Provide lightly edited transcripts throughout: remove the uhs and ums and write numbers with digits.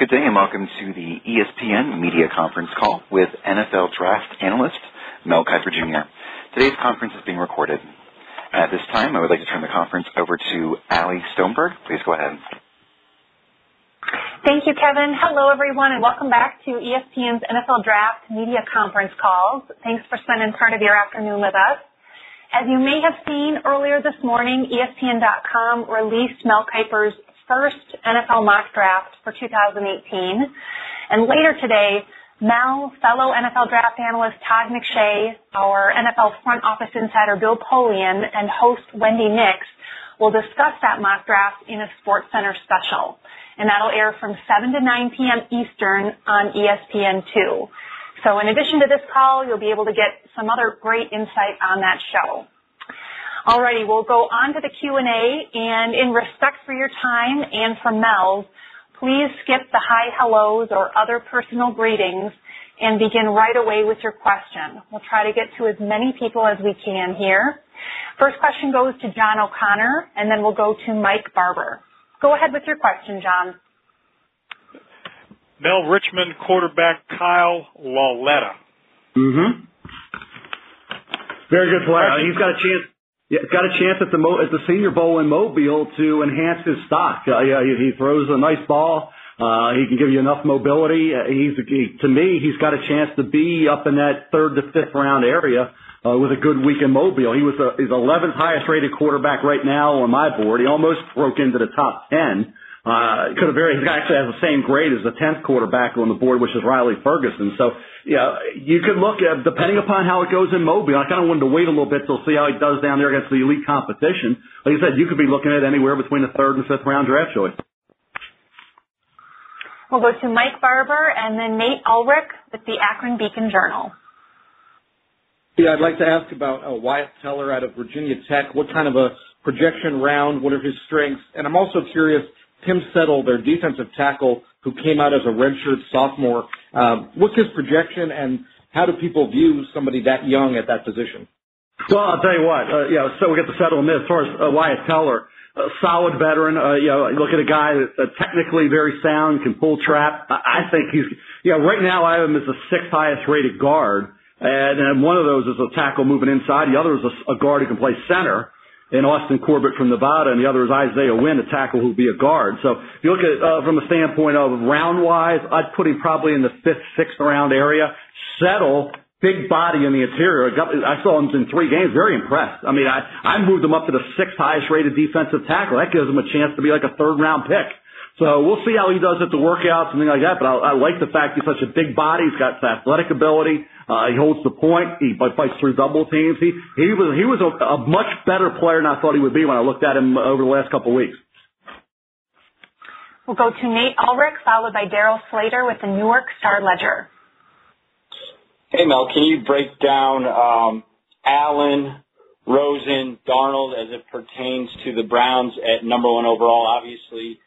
Good day and welcome to the ESPN Media Conference Call with NFL Draft Analyst Mel Kiper Jr. Today's conference is being recorded. At this time, I would like to turn the conference over to Allie Stoneberg. Please go ahead. Thank you, Kevin. Hello, everyone, and welcome back to ESPN's NFL Draft Media Conference Calls. Thanks for spending part of your afternoon with us. As you may have seen earlier this morning, ESPN.com released Mel Kiper's first NFL mock draft for 2018. And later today, Mel, fellow NFL draft analyst Todd McShay, our NFL front office insider Bill Polian, and host Wendy Nix will discuss that mock draft in a SportsCenter special. And that'll air from 7 to 9 p.m. Eastern on ESPN2. So in addition to this call, you'll be able to get some other great insight on that show. Alrighty, we'll go on to the Q&A, and in respect for your time and for Mel's, please skip the hi hellos or other personal greetings and begin right away with your question. We'll try to get to as many people as we can here. First question goes to John O'Connor, and then we'll go to Mike Barber. Go ahead with your question, John. Mel, Richmond quarterback Kyle Lauletta. Mm-hmm. Very good play. He's got a chance. Yeah, got a chance at the Senior Bowl in Mobile to enhance his stock. He throws a nice ball. He can give you enough mobility. To me, he's got a chance to be up in that third to fifth round area with a good week in Mobile. He was the 11th highest rated quarterback right now on my board. He almost broke into the top 10. He actually has the same grade as the 10th quarterback on the board, which is Riley Ferguson. So, you could look at, depending upon how it goes in Mobile, I kind of wanted to wait a little bit to see how he does down there against the elite competition. Like I said, you could be looking at anywhere between the third and fifth round draft choice. We'll go to Mike Barber and then Nate Ulrich with the Akron Beacon Journal. Yeah, I'd like to ask about Wyatt Teller out of Virginia Tech. What kind of a projection round? What are his strengths? And I'm also curious, Tim Settle, their defensive tackle, who came out as a redshirt sophomore. What's his projection, and how do people view somebody that young at that position? Well, I'll tell you what. So we get the Settle in this. As far as Wyatt Teller, a solid veteran. Look at a guy that's technically very sound, can pull trap. I think he's right now I have him as the sixth highest rated guard, and one of those is a tackle moving inside. The other is a guard who can play center. And Austin Corbett from Nevada, and the other is Isaiah Wynn, a tackle who will be a guard. So if you look at it from a standpoint of round-wise, I'd put him probably in the fifth, sixth-round area. Settle, big body in the interior. I saw him in three games, very impressed. I mean, I moved him up to the sixth highest-rated defensive tackle. That gives him a chance to be like a third-round pick. So we'll see how he does at the workouts and things like that, but I like the fact he's such a big body. He's got athletic ability. He holds the point. He fights through double teams. He was a much better player than I thought he would be when I looked at him over the last couple of weeks. We'll go to Nate Ulrich, followed by Darryl Slater with the Newark Star-Ledger. Hey, Mel, can you break down Allen, Rosen, Darnold as it pertains to the Browns at number one overall, obviously?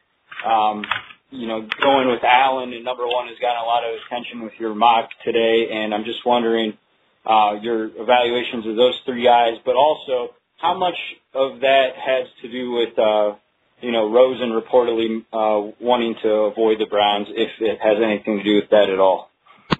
Going with Allen at number one has gotten a lot of attention with your mock today, and I'm just wondering your evaluations of those three guys, but also how much of that has to do with, Rosen reportedly wanting to avoid the Browns, if it has anything to do with that at all.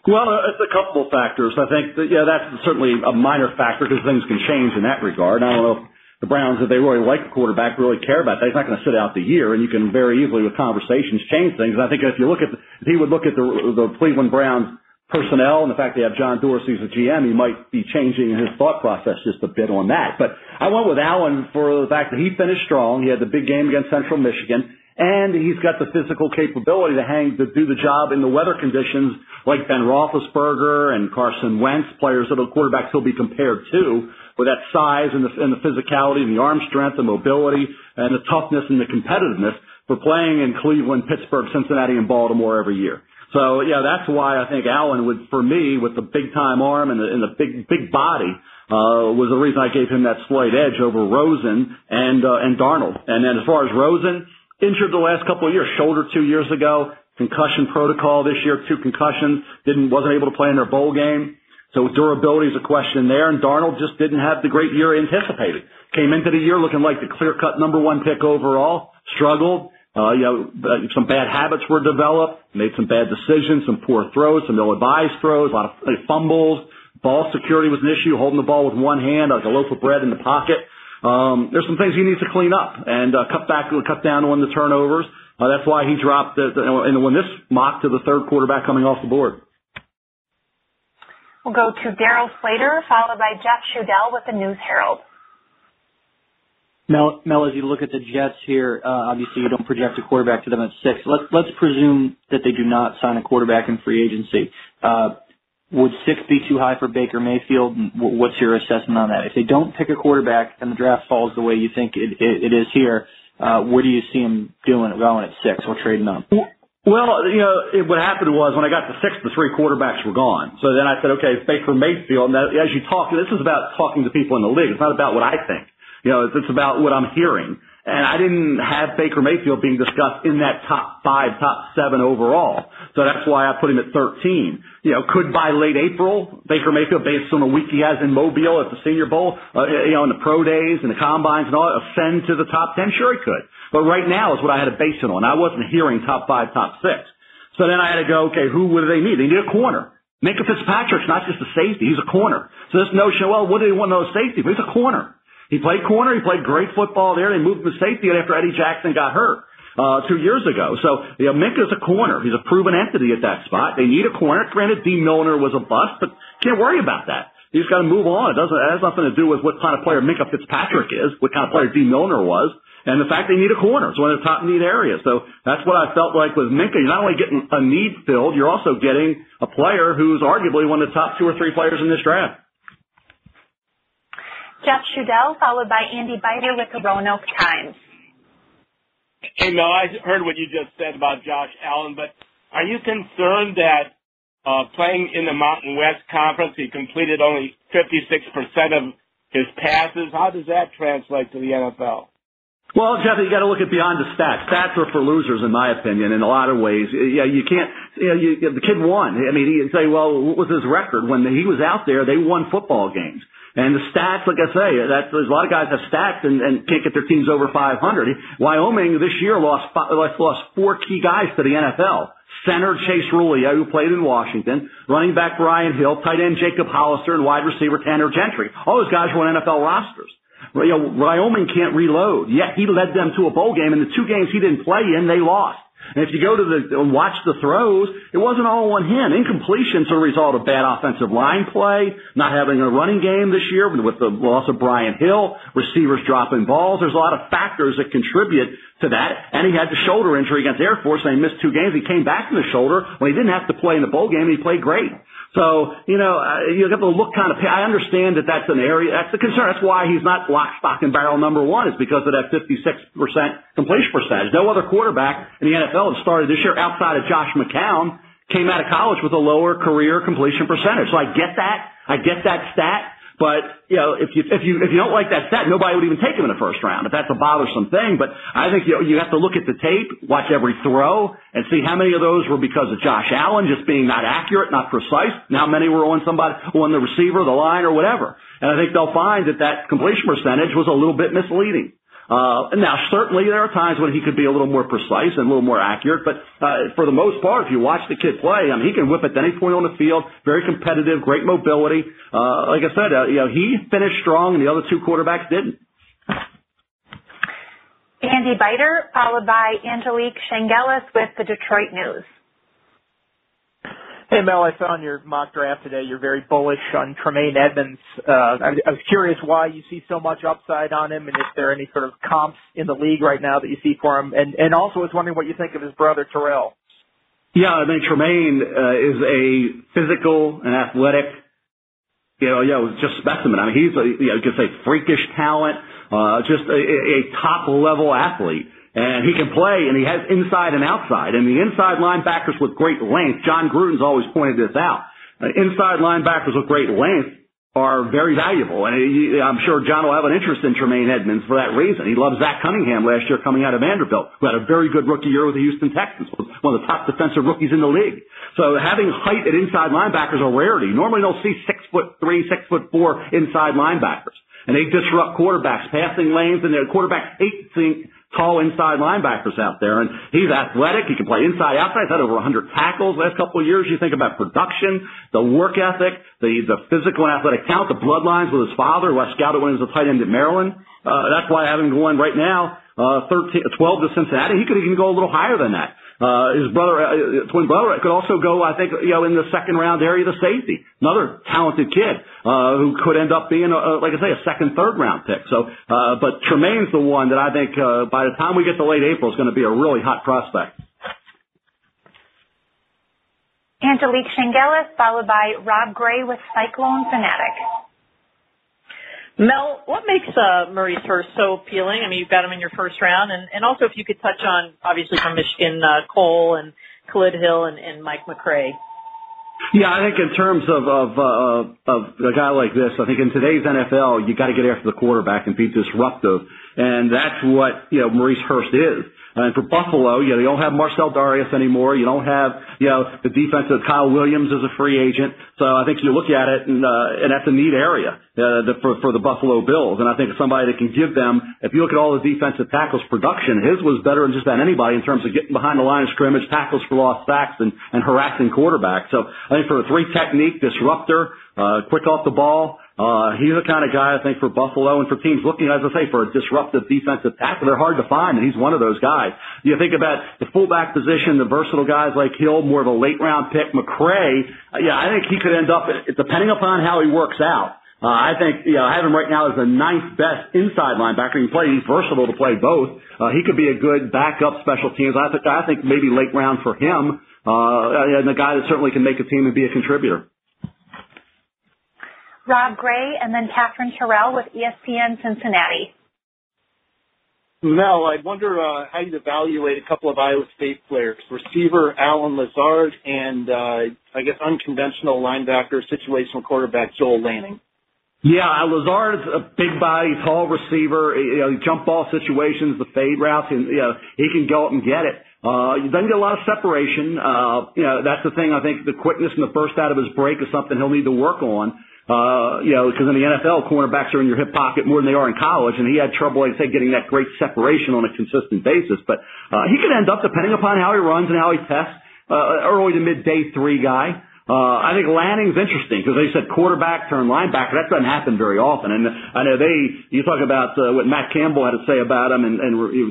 Well, it's a couple of factors. I think that, that's certainly a minor factor because things can change in that regard. I don't know if the Browns, if they really like the quarterback, really care about that, he's not going to sit out the year, and you can very easily with conversations change things. And I think if you look at, the Cleveland Browns personnel and the fact they have John Dorsey as a GM, he might be changing his thought process just a bit on that. But I went with Allen for the fact that he finished strong. He had the big game against Central Michigan, and he's got the physical capability to do the job in the weather conditions like Ben Roethlisberger and Carson Wentz, players that the quarterbacks will be compared to, with that size and the physicality and the arm strength and mobility and the toughness and the competitiveness for playing in Cleveland, Pittsburgh, Cincinnati, and Baltimore every year. So, that's why I think Allen would, for me, with the big-time arm and the big body, was the reason I gave him that slight edge over Rosen and Darnold. And then as far as Rosen, injured the last couple of years, shoulder 2 years ago, concussion protocol this year, two concussions, wasn't able to play in their bowl game. So durability is a question there, and Darnold just didn't have the great year anticipated. Came into the year looking like the clear-cut number one pick overall, struggled, Some bad habits were developed, made some bad decisions, some poor throws, some ill-advised throws, a lot of fumbles. Ball security was an issue, holding the ball with one hand like a loaf of bread in the pocket. There's some things he needs to clean up and cut down on the turnovers. That's why he dropped in this mock to the third quarterback coming off the board. We'll go to Darryl Slater, followed by Jeff Schudel with the News Herald. Mel, as you look at the Jets here, obviously you don't project a quarterback to them at 6. Let's presume that they do not sign a quarterback in free agency. Would 6 be too high for Baker Mayfield? What's your assessment on that? If they don't pick a quarterback and the draft falls the way you think it is here, where do you see him going at 6 or trading up? Well, what happened was when I got to 6, the 3 quarterbacks were gone. So then I said, okay, it's Baker Mayfield. And as you talk, this is about talking to people in the league. It's not about what I think. It's about what I'm hearing. And I didn't have Baker Mayfield being discussed in that top 5, top 7 overall. So that's why I put him at 13. Could by late April, Baker Mayfield, based on the week he has in Mobile at the Senior Bowl, in the pro days and the combines and all that, ascend to the top 10? Sure he could. But right now is what I had to base it on. I wasn't hearing top 5, top 6. So then I had to go, okay, what do they need? They need a corner. Minkah Fitzpatrick's not just a safety. He's a corner. So this notion, what do they want to know safety? But he's a corner. He played corner. He played great football there. They moved him to safety after Eddie Jackson got hurt 2 years ago. So, Minkah's a corner. He's a proven entity at that spot. They need a corner. Granted, Dean Milner was a bust, but can't worry about that. He's got to move on. It has nothing to do with what kind of player Minkah Fitzpatrick is, what kind of player Dean Milner was, and the fact they need a corner. It's one of the top need areas. So that's what I felt like with Minkah. You're not only getting a need filled, you're also getting a player who's arguably one of the top 2 or 3 players in this draft. Jeff Schudel, followed by Andy Biter with the Roanoke Times. Hey, Mel, I heard what you just said about Josh Allen, but are you concerned that playing in the Mountain West Conference, he completed only 56% of his passes? How does that translate to the NFL? Well, Jeff, you got to look at beyond the stats. Stats are for losers, in my opinion, in a lot of ways. You can't. The kid won. I mean, you say, what was his record when he was out there? They won football games. And the stats, like I say, there's a lot of guys have stats and can't get their teams over 500. Wyoming this year lost 4 key guys to the NFL. Center Chase Rulia, who played in Washington, running back Brian Hill, tight end Jacob Hollister, and wide receiver Tanner Gentry. All those guys were on NFL rosters. Wyoming can't reload, yet he led them to a bowl game, and the 2 games he didn't play in, they lost. And if you go to watch the throws, it wasn't all on him. Incompletions are a result of bad offensive line play, not having a running game this year with the loss of Brian Hill, receivers dropping balls. There's a lot of factors that contribute to that. And he had the shoulder injury against Air Force, and he missed 2 games. He came back in the shoulder when he didn't have to play in the bowl game, and he played great. So, you have to look kind of – I understand that that's an area – that's the concern. That's why he's not lock, stock, and barrel number 1 is because of that 56% completion percentage. No other quarterback in the NFL that started this year outside of Josh McCown came out of college with a lower career completion percentage. So I get that. I get that stat. But, if you don't like that stat, nobody would even take him in the first round, if that's a bothersome thing. But I think you have to look at the tape, watch every throw, and see how many of those were because of Josh Allen just being not accurate, not precise, and how many were on somebody, on the receiver, the line, or whatever. And I think they'll find that completion percentage was a little bit misleading. Now, certainly there are times when he could be a little more precise and a little more accurate, but for the most part, if you watch the kid play, I mean, he can whip at any point on the field, very competitive, great mobility. Like I said, he finished strong and the other 2 quarterbacks didn't. Andy Biter, followed by Angelique Shangelis with the Detroit News. Hey, Mel, I found your mock draft today. You're very bullish on Tremaine Edmunds. I was curious why you see so much upside on him and if there are any sort of comps in the league right now that you see for him. And also was wondering what you think of his brother, Terrell. Yeah, I mean, Tremaine is a physical and athletic, just specimen. I mean, he's you could say freakish talent, just a top-level athlete. And he can play, and he has inside and outside. And the inside linebackers with great length, John Gruden's always pointed this out, inside linebackers with great length are very valuable. And I'm sure John will have an interest in Tremaine Edmunds for that reason. He loves Zach Cunningham last year coming out of Vanderbilt, who had a very good rookie year with the Houston Texans, was one of the top defensive rookies in the league. So having height at inside linebackers is a rarity. Normally they'll see 6'3", 6'4" inside linebackers. And they disrupt quarterbacks, passing lanes, and their quarterbacks hate seeing tall inside linebackers out there, and he's athletic. He can play inside, outside. He's had over 100 tackles the last couple of years. You think about production, the work ethic, the physical and athletic talent, the bloodlines with his father, who I scouted when he was a tight end at Maryland. That's why I have him going right now, 12 to Cincinnati. He could even go a little higher than that. His brother, twin brother, could also go, I think, in the second round area, the safety. Another talented kid, who could end up being, like I say, a second, third round pick. So, but Tremaine's the one that I think, by the time we get to late April, is going to be a really hot prospect. Angelique Shingelis, followed by Rob Gray with Cyclone Fanatic. Mel, what makes Maurice Hurst so appealing? I mean, you've got him in your first round. And also, if you could touch on, obviously, from Michigan, Cole and Khalid Hill and Mike McCray. Yeah, I think in terms of a guy like this, I think in today's NFL, you got to get after the quarterback and be disruptive. And that's what, Maurice Hurst is. And for Buffalo, you don't have Marcell Dareus anymore. You don't have, the defense of Kyle Williams as a free agent. So I think you look at it, and that's a neat area for the Buffalo Bills. And I think somebody that can give them, if you look at all the defensive tackles production, his was better than just about anybody in terms of getting behind the line of scrimmage, tackles for lost sacks, and harassing quarterbacks. So I think for a three-technique disruptor, quick off the ball, he's the kind of guy, I think, for Buffalo and for teams looking, as I say, for a disruptive defensive tackle. They're hard to find, and he's one of those guys. You think about the fullback position, the versatile guys like Hill, more of a late-round pick. McCray, I think he could end up, depending upon how he works out, I think, I have him right now as the ninth best inside linebacker. He can play, he's versatile to play both. He could be a good backup special teams. I think maybe late round for him, and a guy that certainly can make a team and be a contributor. Rob Gray, and then Catherine Terrell with ESPN Cincinnati. Mel, I wonder how you evaluate a couple of Iowa State players, receiver Alan Lazard and, I guess, unconventional linebacker, situational quarterback Joel Lanning. Yeah, Lazard's a big body, tall receiver, jump ball situations, the fade routes, and, he can go up and get it. He doesn't get a lot of separation. That's the thing. I think the quickness in the burst out of his break is something he'll need to work on. Because in the NFL, cornerbacks are in your hip pocket more than they are in college, and he had trouble, like I say, getting that great separation on a consistent basis. But he could end up, depending upon how he runs and how he tests, early to mid-day three guy. I think Lanning's interesting because they said quarterback turned linebacker. That doesn't happen very often. And I know you talk about what Matt Campbell had to say about him, and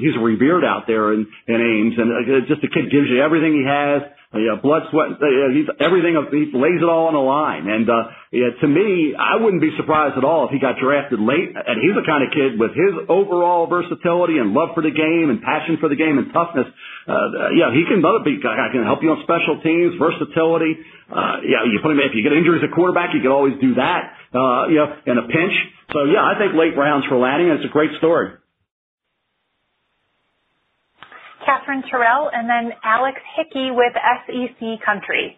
he's revered out there in Ames. And just the kid gives you everything he has. Blood, sweat, everything. He lays it all on the line. And to me, I wouldn't be surprised at all if he got drafted late. And he's the kind of kid with his overall versatility and love for the game and passion for the game and toughness. He can can help you on special teams, versatility. You put him in, if you get injuries at quarterback, you can always do that. In a pinch. So I think late rounds for Lanning. It's a great story. Catherine Terrell, and then Alex Hickey with SEC Country.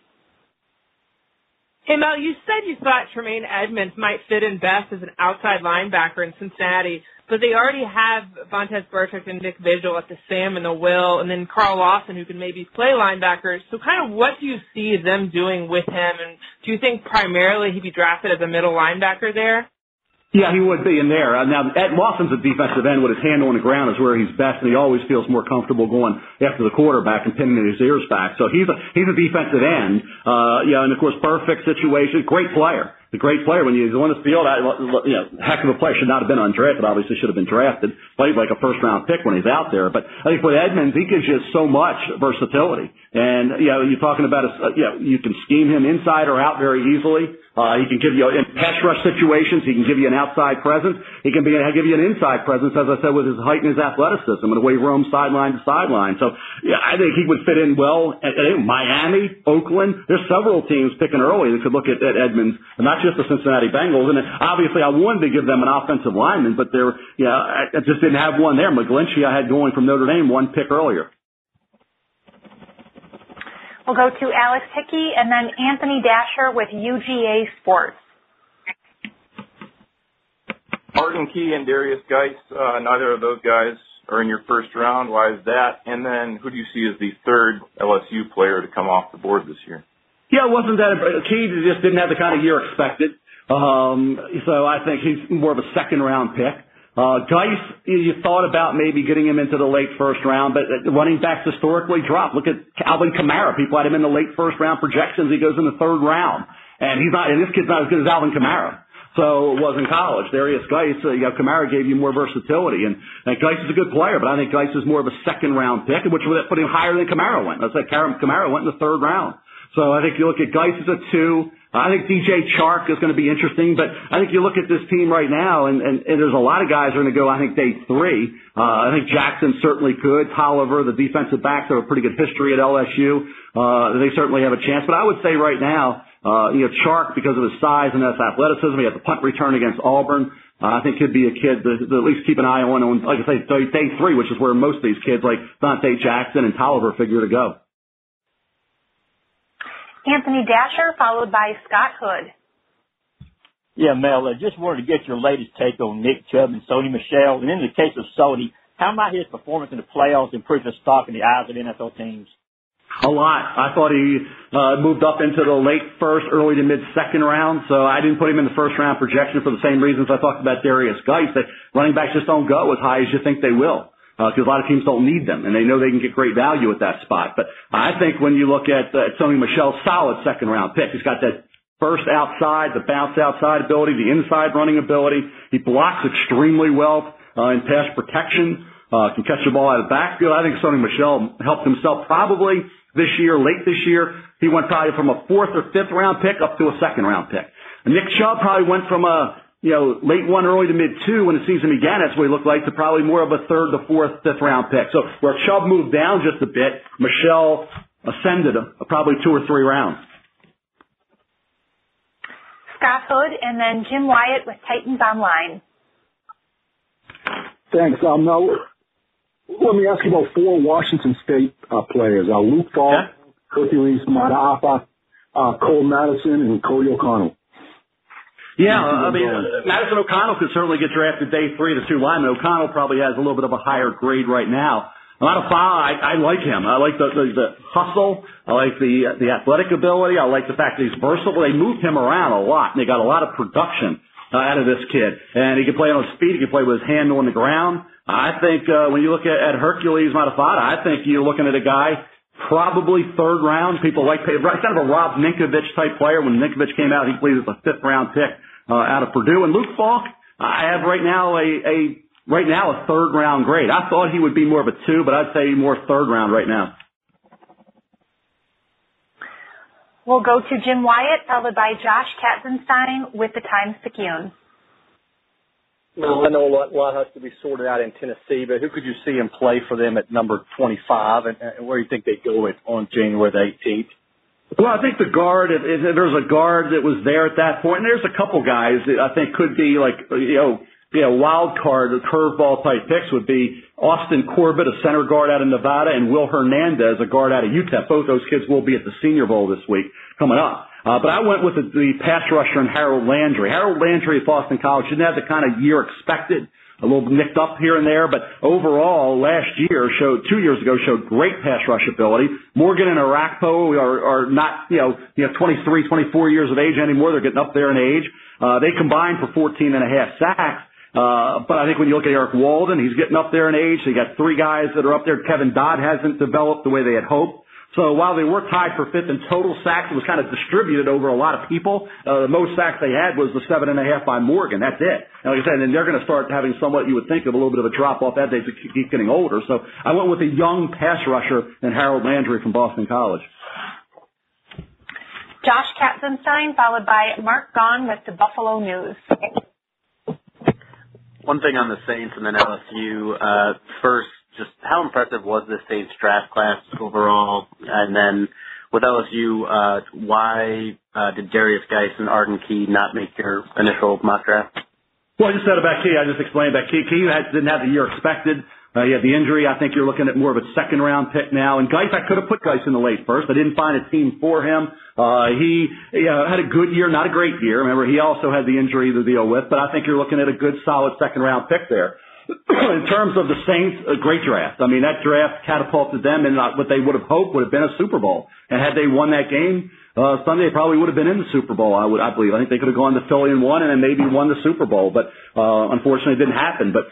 Hey, Mel, you said you thought Tremaine Edmunds might fit in best as an outside linebacker in Cincinnati, but they already have Vontaze Burfict and Vic Vigil at the Sam and the Will, and then Carl Lawson, who can maybe play linebacker. So kind of what do you see them doing with him, and do you think primarily he'd be drafted as a middle linebacker there? Yeah, he would be in there. Now, Ed Lawson's a defensive end with his hand on the ground is where he's best, and he always feels more comfortable going after the quarterback and pinning his ears back. So he's a defensive end. And of course, perfect situation. Great player. The great player when he's on this field, heck of a player. Should not have been undrafted. Obviously, should have been drafted. Played like a first-round pick when he's out there. But I think with Edmunds, he gives you so much versatility. And you're talking about you can scheme him inside or out very easily. He can give you in pass rush situations. He can give you an outside presence. He can give you an inside presence, as I said, with his height and his athleticism and the way he roams sideline to sideline. So I think he would fit in well at Miami, Oakland. There's several teams picking early that could look at Edmunds, and not just the Cincinnati Bengals. And obviously, I wanted to give them an offensive lineman, but I just didn't have one there. McGlinchey, I had going from Notre Dame one pick earlier. We'll go to Alex Hickey and then Anthony Dasher with UGA Sports. Martin Key and Derrius Guice, neither of those guys are in your first round. Why is that? And then who do you see as the third LSU player to come off the board this year? Yeah, it wasn't that – Key just didn't have the kind of year expected. So I think he's more of a second-round pick. Guice, you thought about maybe getting him into the late first round, but running backs historically drop. Look at Alvin Kamara. People had him in the late first round projections. He goes in the third round, and he's not. And this kid's not as good as Alvin Kamara. So it was in college. Derrius Guice, Kamara gave you more versatility, and Guice is a good player, but I think Guice is more of a second round pick, which would put him higher than Kamara went. Let's say Kamara went in the third round. So I think you look at Guice as a 2. I think DJ Chark is going to be interesting, but I think you look at this team right now, and there's a lot of guys who are going to go, I think, day 3. I think Jackson certainly could. Tolliver, the defensive backs, have a pretty good history at LSU. They certainly have a chance. But I would say right now, Chark, because of his size and his athleticism, he had the punt return against Auburn. I think could be a kid to at least keep an eye on, like I say, day 3, which is where most of these kids, like Dante Jackson and Tolliver, figure to go. Anthony Dasher, followed by Scott Hood. Yeah, Mel, I just wanted to get your latest take on Nick Chubb and Sony Michel. And in the case of Sony, how might his performance in the playoffs improve his stock in the eyes of NFL teams? A lot. I thought he moved up into the late first, early to mid-second round, so I didn't put him in the first-round projection for the same reasons I talked about Derrius Guice, that running backs just don't go as high as you think they will. Because a lot of teams don't need them, and they know they can get great value at that spot. But I think when you look at Sony Michel's solid second-round pick, he's got that burst outside, the bounce outside ability, the inside running ability. He blocks extremely well in pass protection, can catch the ball out of the backfield. I think Sony Michel helped himself probably this year, late this year. He went probably from a 4th or 5th-round pick up to a second-round pick. And Nick Chubb probably went from a late 1, early to mid 2 when the season began, that's what he looked like, to probably more of a 3rd to 4th, 5th round pick. So where Chubb moved down just a bit, Michel ascended probably 2 or 3 rounds. Scott Hood and then Jim Wyatt with Titans Online. Thanks. Now, let me ask you about 4 Washington State players, Luke Falk, Hercules Mata'afa, Cole Madison, and Cody O'Connell. Yeah, I mean, Madison O'Connell could certainly get drafted day 3 to 2 linemen. O'Connell probably has a little bit of a higher grade right now. I like him. I like the hustle. I like the athletic ability. I like the fact that he's versatile. They moved him around a lot, and they got a lot of production out of this kid. And he can play on his feet. He can play with his hand on the ground. I think when you look at Hercules Mata'afa, I think you're looking at a guy probably 3rd round. People like kind of a Rob Ninkovich type player. When Ninkovich came out, he played as a 5th-round pick out of Purdue. And Luke Falk, I have right now a 3rd-round grade. I thought he would be more of a 2, but I'd say more 3rd round right now. We'll go to Jim Wyatt, followed by Josh Katzenstein with the Times-Picayune. Well, I know a lot has to be sorted out in Tennessee, but who could you see him play for them at number 25, and where do you think they go on January the 18th? Well, I think the guard, if there's a guard that was there at that point, and there's a couple guys that I think could be like, wild card or curveball type picks would be Austin Corbett, a center guard out of Nevada, and Will Hernandez, a guard out of UTEP. Both those kids will be at the Senior Bowl this week coming up. But I went with the pass rusher in Harold Landry. Harold Landry at Boston College didn't have the kind of year expected, a little nicked up here and there, but overall two years ago showed great pass rush ability. Morgan and Arakpo are not, 23, 24 years of age anymore. They're getting up there in age. They combined for 14.5 sacks. But I think when you look at Eric Walden, he's getting up there in age. So you got 3 guys that are up there. Kevin Dodd hasn't developed the way they had hoped. So while they were tied for 5th in total sacks, it was kind of distributed over a lot of people. The most sacks they had was the 7.5 by Morgan. That's it. And like I said, and they're going to start having somewhat you would think of a little bit of a drop-off as they keep getting older. So I went with a young pass rusher and Harold Landry from Boston College. Josh Katzenstein, followed by Mark Gaughan with the Buffalo News. One thing on the Saints and then LSU. First, just how impressive was this Saints draft class overall? And then with LSU, why did Derrius Guice and Arden Key not make your initial mock draft? Well, I just said about Key. I just explained about Key. Key didn't have the year expected. He had the injury. I think you're looking at more of a second-round pick now. And Guice, I could have put Guice in the late first. I didn't find a team for him. He had a good year, not a great year. Remember, he also had the injury to deal with. But I think you're looking at a good, solid second-round pick there. In terms of the Saints, a great draft. I mean, that draft catapulted them in what they would have hoped would have been a Super Bowl. And had they won that game, Sunday probably would have been in the Super Bowl, I believe. I think they could have gone to Philly and won, and then maybe won the Super Bowl. But unfortunately, it didn't happen. But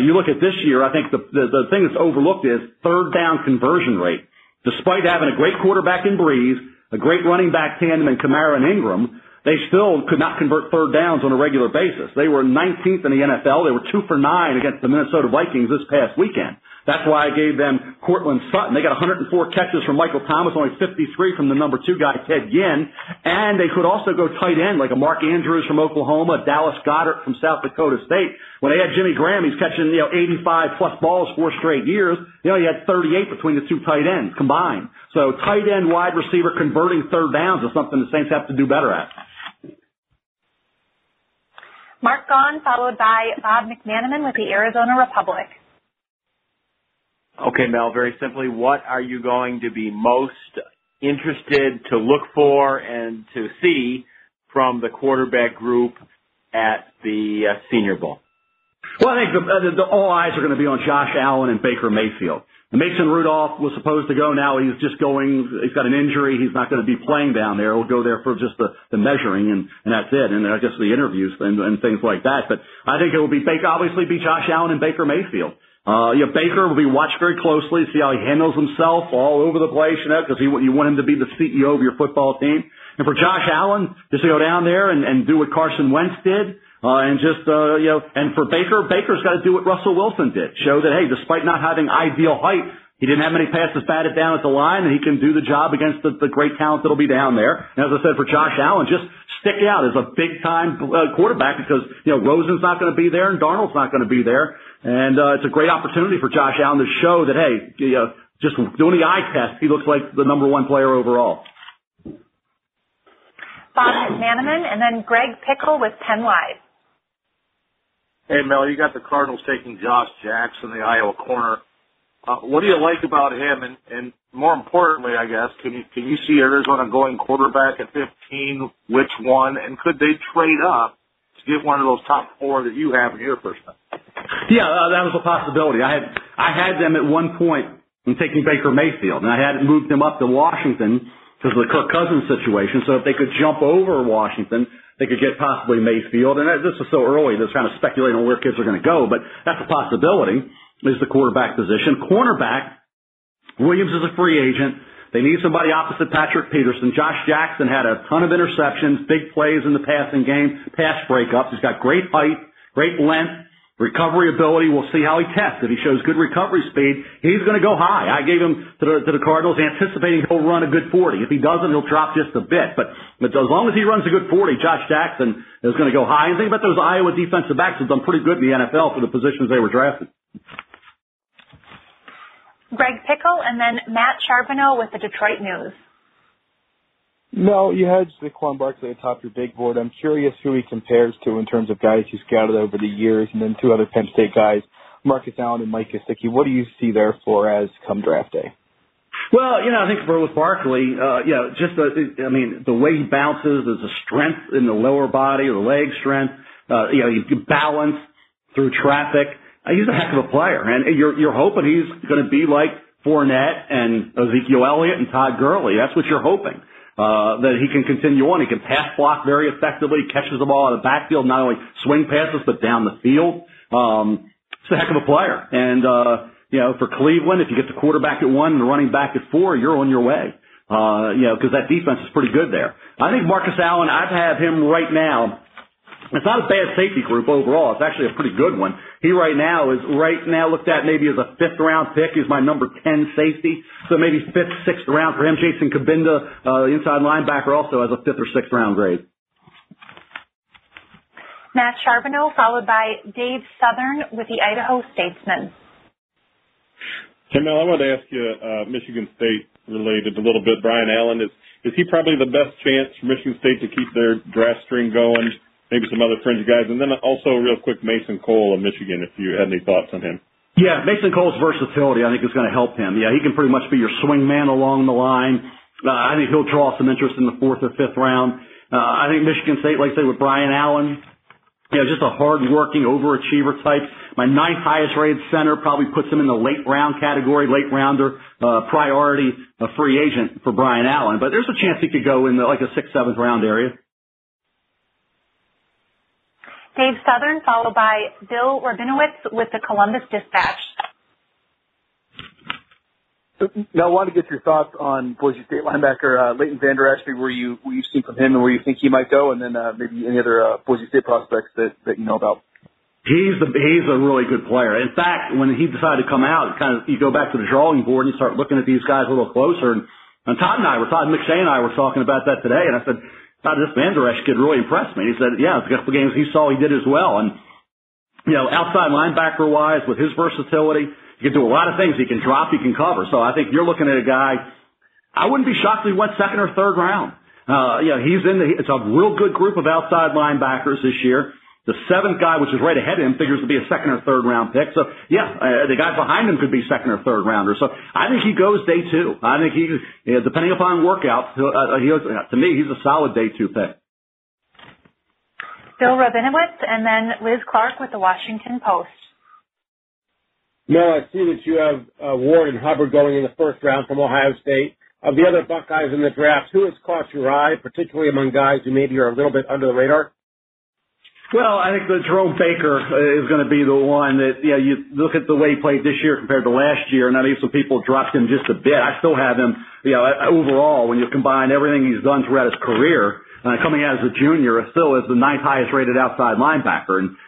you look at this year, I think the thing that's overlooked is third down conversion rate. Despite having a great quarterback in Breeze, a great running back tandem in Kamara and Ingram, they still could not convert third downs on a regular basis. They were 19th in the NFL. They were 2-for-9 against the Minnesota Vikings this past weekend. That's why I gave them Cortland Sutton. They got 104 catches from Michael Thomas, only 53 from the number 2 guy, Ted Ginn. And they could also go tight end, like a Mark Andrews from Oklahoma, Dallas Goedert from South Dakota State. When they had Jimmy Graham, he's catching, 85-plus balls 4 straight years. He had 38 between the two tight ends combined. So tight end, wide receiver, converting third downs is something the Saints have to do better at. Mark Gaughan, followed by Bob McManaman with the Arizona Republic. Okay, Mel, very simply, what are you going to be most interested to look for and to see from the quarterback group at the Senior Bowl? Well, I think all eyes are going to be on Josh Allen and Baker Mayfield. Mason Rudolph was supposed to go. Now he's just going. He's got an injury. He's not going to be playing down there. He'll go there for just the measuring, and that's it. And I guess the interviews and things like that. But I think it will be obviously be Josh Allen and Baker Mayfield. Baker will be watched very closely, see how he handles himself all over the place, because you want him to be the CEO of your football team. And for Josh Allen, just to go down there and do what Carson Wentz did. And for Baker's got to do what Russell Wilson did. Show that, hey, despite not having ideal height, he didn't have many passes batted down at the line, and he can do the job against the great talent that'll be down there. And as I said, for Josh Allen, just stick out as a big-time quarterback because, Rosen's not going to be there and Darnold's not going to be there. And it's a great opportunity for Josh Allen to show that, hey, just doing the eye test, he looks like the number one player overall. Bob McManaman, and then Greg Pickle with Penn Live. Hey, Mel, you got the Cardinals taking Josh Jackson, the Iowa corner. What do you like about him? And more importantly, I guess, can you see Arizona going quarterback at 15? Which one? And could they trade up to get one of those top 4 that you have in your first time? Yeah, that was a possibility. I had them at one point in taking Baker Mayfield, and I had moved them up to Washington because of the Kirk Cousins situation. So if they could jump over Washington, they could get possibly Mayfield. And this is so early, they're trying to speculate on where kids are going to go. But that's a possibility, is the quarterback position. Cornerback, Williams is a free agent. They need somebody opposite Patrick Peterson. Josh Jackson had a ton of interceptions, big plays in the passing game, pass breakups. He's got great height, great length, recovery ability. We'll see how he tests. If he shows good recovery speed, he's going to go high. I gave him to the Cardinals anticipating he'll run a good 40. If he doesn't, he'll drop just a bit. But as long as he runs a good 40, Josh Jackson is going to go high. And think about those Iowa defensive backs who've done pretty good in the NFL for the positions they were drafted. Greg Pickle, and then Matt Charbonneau with the Detroit News. No, you had Saquon Barkley atop your big board. I'm curious who he compares to in terms of guys you scouted over the years, and then 2 other Penn State guys, Marcus Allen and Mike Gesicki. What do you see therefore as come draft day? Well, I think with Barkley, the way he bounces, there's a strength in the lower body, the leg strength. He balance through traffic. He's a heck of a player, and you're hoping he's going to be like Fournette and Ezekiel Elliott and Todd Gurley. That's what you're hoping. That he can continue on. He can pass block very effectively. He catches the ball out of the backfield, not only swing passes, but down the field. He's a heck of a player. And, for Cleveland, if you get the quarterback at 1 and the running back at 4, you're on your way. Because that defense is pretty good there. I think Marcus Allen, I'd have him right now. It's not a bad safety group overall. It's actually a pretty good one. He right now looked at maybe as a 5th round pick. He's my number 10 safety. So maybe 5th, 6th round for him. Jason Kabinda, the inside linebacker, also has a 5th or 6th round grade. Matt Charbonneau, followed by Dave Southern with the Idaho Statesman. Hey, Mel, I wanted to ask you, Michigan State related a little bit. Brian Allen, is he probably the best chance for Michigan State to keep their draft string going? Maybe some other fringe guys. And then also real quick, Mason Cole of Michigan, if you had any thoughts on him. Yeah, Mason Cole's versatility, I think, is going to help him. Yeah, he can pretty much be your swing man along the line. I think he'll draw some interest in the 4th or 5th round. I think Michigan State, like I say, with Brian Allen, you know, just a hard-working overachiever type. My ninth highest-rated center probably puts him in the late-round category, late-rounder, priority free agent for Brian Allen. But there's a chance he could go in the, like a 6th, 7th round area. Dave Southern, followed by Bill Rabinowitz with the Columbus Dispatch. Now, I want to get your thoughts on Boise State linebacker Leighton Vander Esch, where you've seen from him and where you think he might go, and then maybe any other Boise State prospects that you know about. He's a really good player. In fact, when he decided to come out, kind of you go back to the drawing board and you start looking at these guys a little closer. And Todd McShay and I were talking about that today, and I said, Todd, this Vander Esch kid really impressed me. And he said, yeah, a couple games he saw, he did as well. And, you know, outside linebacker-wise, with his versatility, he can do a lot of things. He can drop. He can cover. So I think you're looking at a guy. I wouldn't be shocked if he went second or third round. It's a real good group of outside linebackers this year. The seventh guy, which is right ahead of him, figures to be a second or third round pick. So yeah, the guy behind him could be second or third rounder. So I think he goes day two. I think he, depending upon workouts, to me, he's a solid day two pick. Bill Rabinowitz and then Liz Clark with the Washington Post. Mel, I see that you have Ward and Hubbard going in the first round from Ohio State. Of the other Buckeyes in the draft, who has caught your eye, particularly among guys who maybe are a little bit under the radar? Well, I think that Jerome Baker is going to be the one that, you know, you look at the way he played this year compared to last year, and I think some people dropped him just a bit. I still have him, you know, overall, when you combine everything he's done throughout his career, coming out as a junior, still is the ninth highest rated outside linebacker. And,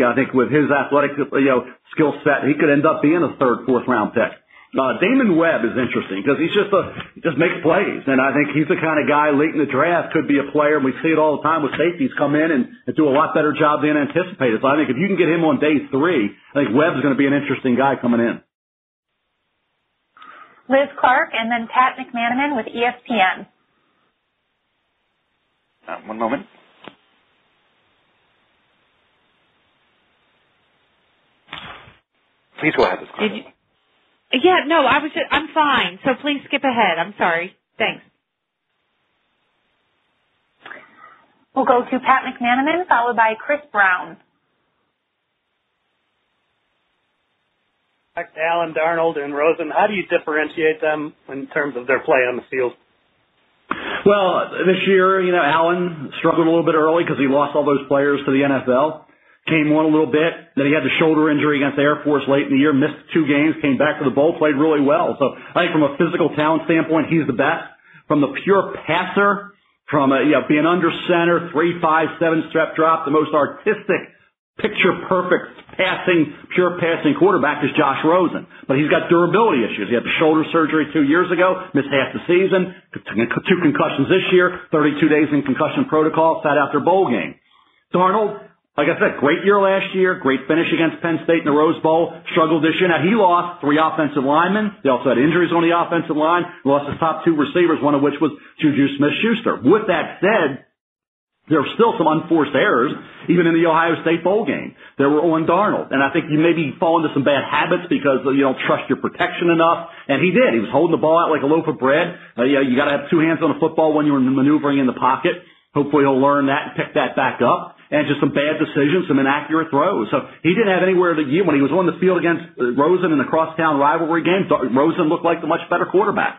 I think with his athletic, skill set, he could end up being a third, fourth round pick. Damon Webb is interesting because he's just makes plays. And I think he's the kind of guy late in the draft could be a player. And we see it all the time with safeties come in and do a lot better job than anticipated. So I think if you can get him on day three, I think Webb's going to be an interesting guy coming in. Liz Clark and then Pat McManaman with ESPN. One moment. Please go ahead. I'm fine. So please skip ahead. I'm sorry. Thanks. We'll go to Pat McManaman, followed by Chris Brown. Allen, Darnold, and Rosen, how do you differentiate them in terms of their play on the field? Well, this year, Allen struggled a little bit early because he lost all those players to the NFL. Came on a little bit. Then he had the shoulder injury against the Air Force late in the year. Missed 2 games. Came back to the bowl. Played really well. So I think from a physical talent standpoint, he's the best. From the pure passer, from being under center, 3-5-7 step drop, the most artistic, picture-perfect passing, pure passing quarterback is Josh Rosen. But he's got durability issues. He had the shoulder surgery 2 years ago, missed half the season, 2 concussions this year, 32 days in concussion protocol, sat out their bowl game. Darnold, like I said, great year last year, great finish against Penn State in the Rose Bowl, struggled this year. Now, he lost 3 offensive linemen. They also had injuries on the offensive line. He lost his top 2 receivers, one of which was Juju Smith-Schuster. With that said, there were still some unforced errors, even in the Ohio State bowl game. There were on Darnold. And I think you maybe fall into some bad habits because you don't trust your protection enough. And he did. He was holding the ball out like a loaf of bread. You got to have 2 hands on a football when you're maneuvering in the pocket. Hopefully he'll learn that and pick that back up. And just some bad decisions, some inaccurate throws. So he didn't have anywhere to get. When he was on the field against Rosen in the crosstown rivalry game, Rosen looked like the much better quarterback.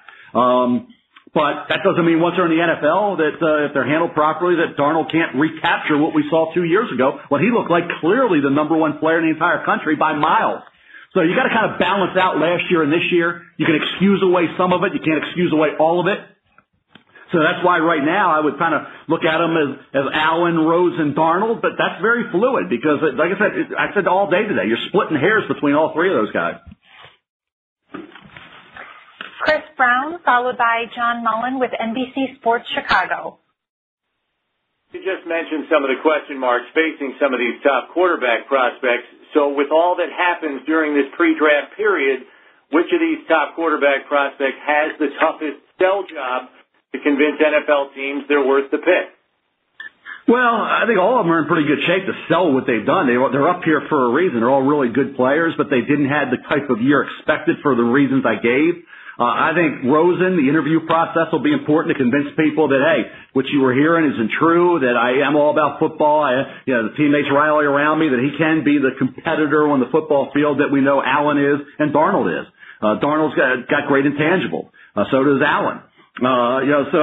But that doesn't mean once they're in the NFL that if they're handled properly that Darnold can't recapture what we saw 2 years ago when he looked like clearly the number one player in the entire country by miles. So you got to kind of balance out last year and this year. You can excuse away some of it. You can't excuse away all of it. So that's why right now I would kind of look at them as Allen, Rose, and Darnold, but that's very fluid because, like I said all day today, you're splitting hairs between all 3 of those guys. Chris Brown, followed by John Mullen with NBC Sports Chicago. You just mentioned some of the question marks facing some of these top quarterback prospects. So with all that happens during this pre-draft period, which of these top quarterback prospects has the toughest sell job to convince NFL teams they're worth the pick? Well, I think all of them are in pretty good shape to sell what they've done. They're up here for a reason. They're all really good players, but they didn't have the type of year expected for the reasons I gave. I think Rosen, the interview process will be important to convince people that, hey, what you were hearing isn't true, that I am all about football. The teammates rally around me, that he can be the competitor on the football field that we know Allen is and Darnold is. Darnold's got great intangible. So does Allen. So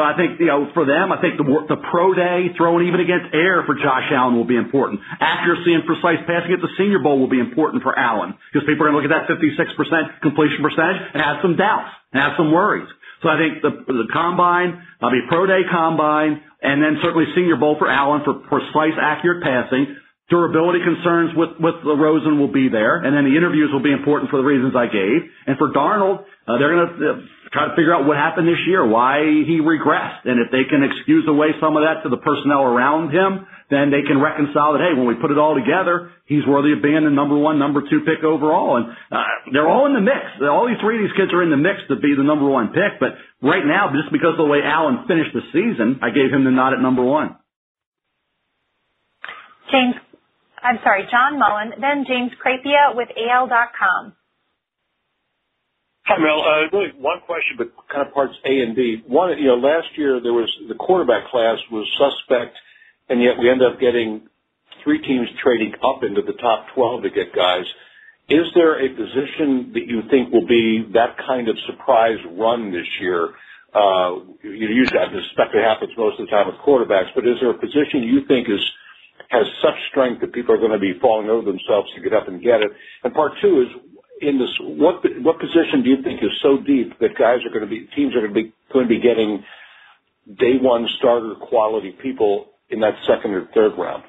I think, for them, I think the pro day throwing even against air for Josh Allen will be important. Accuracy and precise passing at the Senior Bowl will be important for Allen because people are going to look at that 56% completion percentage and have some doubts and have some worries. So I think the combine, pro day combine, and then certainly Senior Bowl for Allen for precise, accurate passing. Durability concerns with Rosen will be there, and then the interviews will be important for the reasons I gave. And for Darnold, they're going to try to figure out what happened this year, why he regressed, and if they can excuse away some of that to the personnel around him, then they can reconcile that, hey, when we put it all together, he's worthy of being the number one, number two pick overall. And they're all in the mix. All these three of these kids are in the mix to be the number one pick, but right now, just because of the way Allen finished the season, I gave him the nod at number one. John Mullen, then James Crapia with AL.com. Hi, Mel. Really one question, but kind of parts A and B. One, last year there was the quarterback class was suspect, and yet we end up getting three teams trading up into the top 12 to get guys. Is there a position that you think will be that kind of surprise run this year? Usually I suspect it happens most of the time with quarterbacks, but is there a position you think has such strength that people are going to be falling over themselves to get up and get it? And part two is, what position do you think is so deep that teams are going to be getting day one starter quality people in that second or third round?